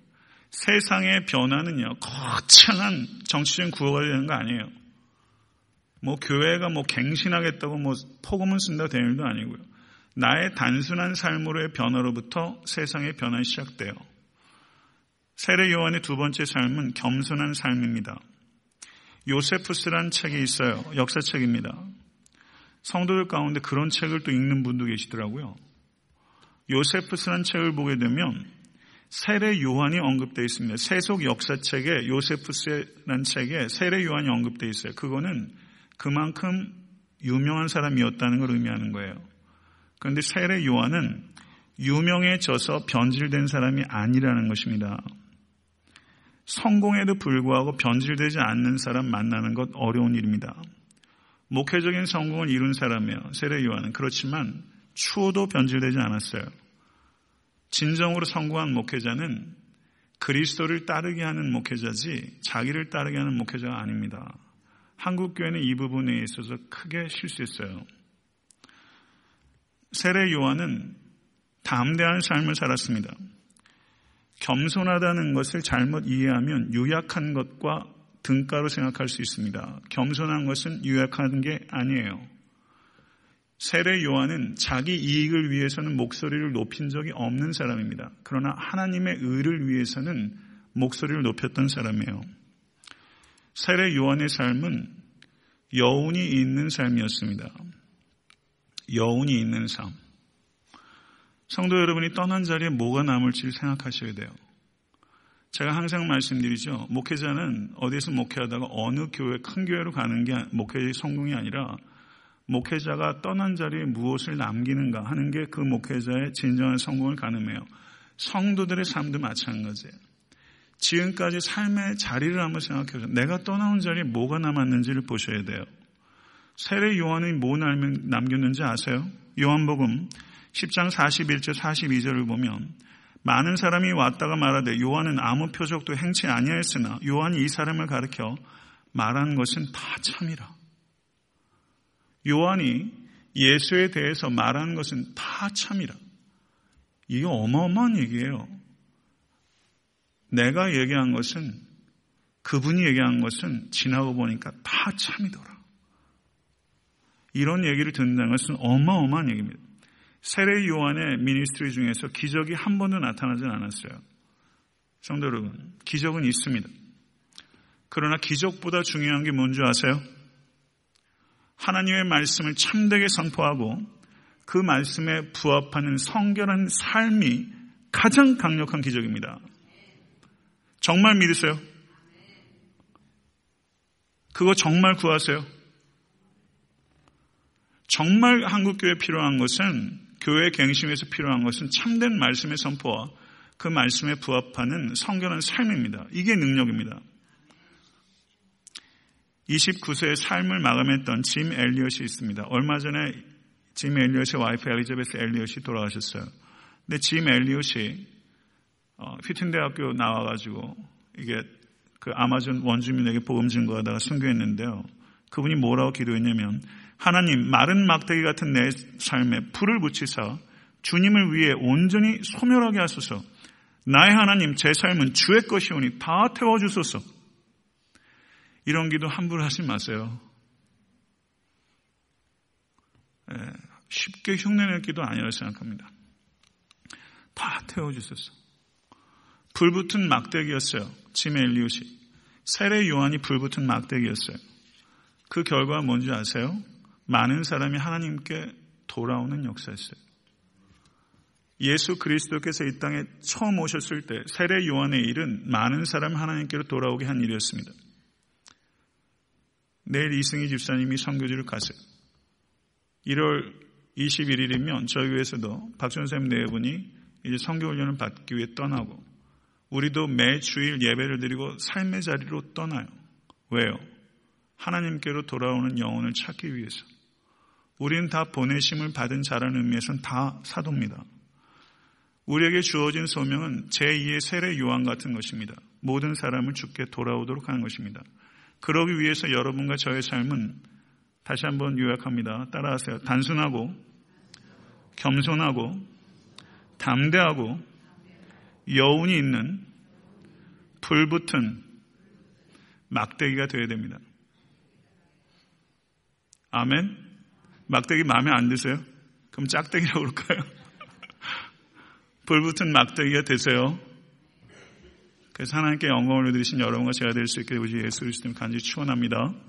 세상의 변화는요, 거창한 정치적인 구호가 되는 거 아니에요. 교회가 갱신하겠다고 포고문 쓴다 되는 일도 아니고요. 나의 단순한 삶으로의 변화로부터 세상의 변화가 시작돼요. 세례 요한의 두 번째 삶은 겸손한 삶입니다. 요세푸스란 책이 있어요. 역사책입니다. 성도들 가운데 그런 책을 또 읽는 분도 계시더라고요. 요세푸스란 책을 보게 되면 세례 요한이 언급되어 있습니다. 세속 역사책에 요세푸스란 책에 세례 요한이 언급되어 있어요. 그거는 그만큼 유명한 사람이었다는 걸 의미하는 거예요. 그런데 세례 요한은 유명해져서 변질된 사람이 아니라는 것입니다. 성공에도 불구하고 변질되지 않는 사람 만나는 것 어려운 일입니다. 목회적인 성공을 이룬 사람이에요. 세례 요한은. 그렇지만 추호도 변질되지 않았어요. 진정으로 성공한 목회자는 그리스도를 따르게 하는 목회자지 자기를 따르게 하는 목회자가 아닙니다. 한국교회는 이 부분에 있어서 크게 실수했어요. 세례 요한은 담대한 삶을 살았습니다. 겸손하다는 것을 잘못 이해하면 유약한 것과 등가로 생각할 수 있습니다. 겸손한 것은 유약한 게 아니에요. 세례 요한은 자기 이익을 위해서는 목소리를 높인 적이 없는 사람입니다. 그러나 하나님의 의를 위해서는 목소리를 높였던 사람이에요. 세례 요한의 삶은 여운이 있는 삶이었습니다. 여운이 있는 삶. 성도 여러분이 떠난 자리에 뭐가 남을지 생각하셔야 돼요. 제가 항상 말씀드리죠. 목회자는 어디에서 목회하다가 어느 교회, 큰 교회로 가는 게 목회의 성공이 아니라 목회자가 떠난 자리에 무엇을 남기는가 하는 게 그 목회자의 진정한 성공을 가늠해요. 성도들의 삶도 마찬가지예요. 지금까지 삶의 자리를 한번 생각해보세요. 내가 떠나온 자리에 뭐가 남았는지를 보셔야 돼요. 세례 요한이 뭐 남겼는지 아세요? 요한복음 10장 41절 42절을 보면 많은 사람이 왔다가 말하되 요한은 아무 표적도 행치 아니하였으나 요한이 이 사람을 가리켜 말한 것은 다 참이라. 요한이 예수에 대해서 말한 것은 다 참이라. 이게 어마어마한 얘기예요. 내가 얘기한 것은, 그분이 얘기한 것은 지나고 보니까 다 참이더라. 이런 얘기를 듣는다는 것은 어마어마한 얘기입니다. 세례 요한의 미니스트리 중에서 기적이 한 번도 나타나진 않았어요. 성도 여러분, 기적은 있습니다. 그러나 기적보다 중요한 게 뭔지 아세요? 하나님의 말씀을 참되게 선포하고 그 말씀에 부합하는 성결한 삶이 가장 강력한 기적입니다. 정말 믿으세요? 그거 정말 구하세요? 정말 한국교회에 필요한 것은, 교회 갱심에서 필요한 것은 참된 말씀의 선포와 그 말씀에 부합하는 성결한 삶입니다. 이게 능력입니다. 29세의 삶을 마감했던 짐 엘리엇이 있습니다. 얼마 전에 짐 엘리엇의 와이프 엘리사벳 엘리엇이 돌아가셨어요. 근데 짐 엘리엇이 휘튼대학교 나와가지고 이게 그 아마존 원주민에게 복음 증거하다가 순교했는데요. 그분이 뭐라고 기도했냐면, 하나님, 마른 막대기 같은 내 삶에 불을 붙이사 주님을 위해 온전히 소멸하게 하소서. 나의 하나님, 제 삶은 주의 것이오니 다 태워주소서. 이런 기도 함부로 하지 마세요. 쉽게 흉내낼 기도 아니라고 생각합니다. 다 태워주셨어. 불붙은 막대기였어요. 짐의 엘리웃이. 세례 요한이 불붙은 막대기였어요. 그 결과가 뭔지 아세요? 많은 사람이 하나님께 돌아오는 역사였어요. 예수 그리스도께서 이 땅에 처음 오셨을 때 세례 요한의 일은 많은 사람 하나님께로 돌아오게 한 일이었습니다. 내일 이승희 집사님이 선교지를 가세요. 1월 21일이면 저희 교회에서도 박수현 선생님 네 분이 이제 선교훈련을 받기 위해 떠나고 우리도 매 주일 예배를 드리고 삶의 자리로 떠나요. 왜요? 하나님께로 돌아오는 영혼을 찾기 위해서. 우린 다 보내심을 받은 자라는 의미에서는 다 사도입니다. 우리에게 주어진 소명은 제2의 세례 요한 같은 것입니다. 모든 사람을 주께 돌아오도록 하는 것입니다. 그러기 위해서 여러분과 저의 삶은 다시 한번 요약합니다. 따라하세요. 단순하고 겸손하고 담대하고 여운이 있는 불붙은 막대기가 되어야 됩니다. 아멘? 막대기 마음에 안 드세요? 그럼 짝대기라고 그럴까요? 불붙은 막대기가 되세요. 그래서 하나님께 영광을 드리신 여러분과 제가 될 수 있게 우리 예수 그리스도님 간절히 축원합니다.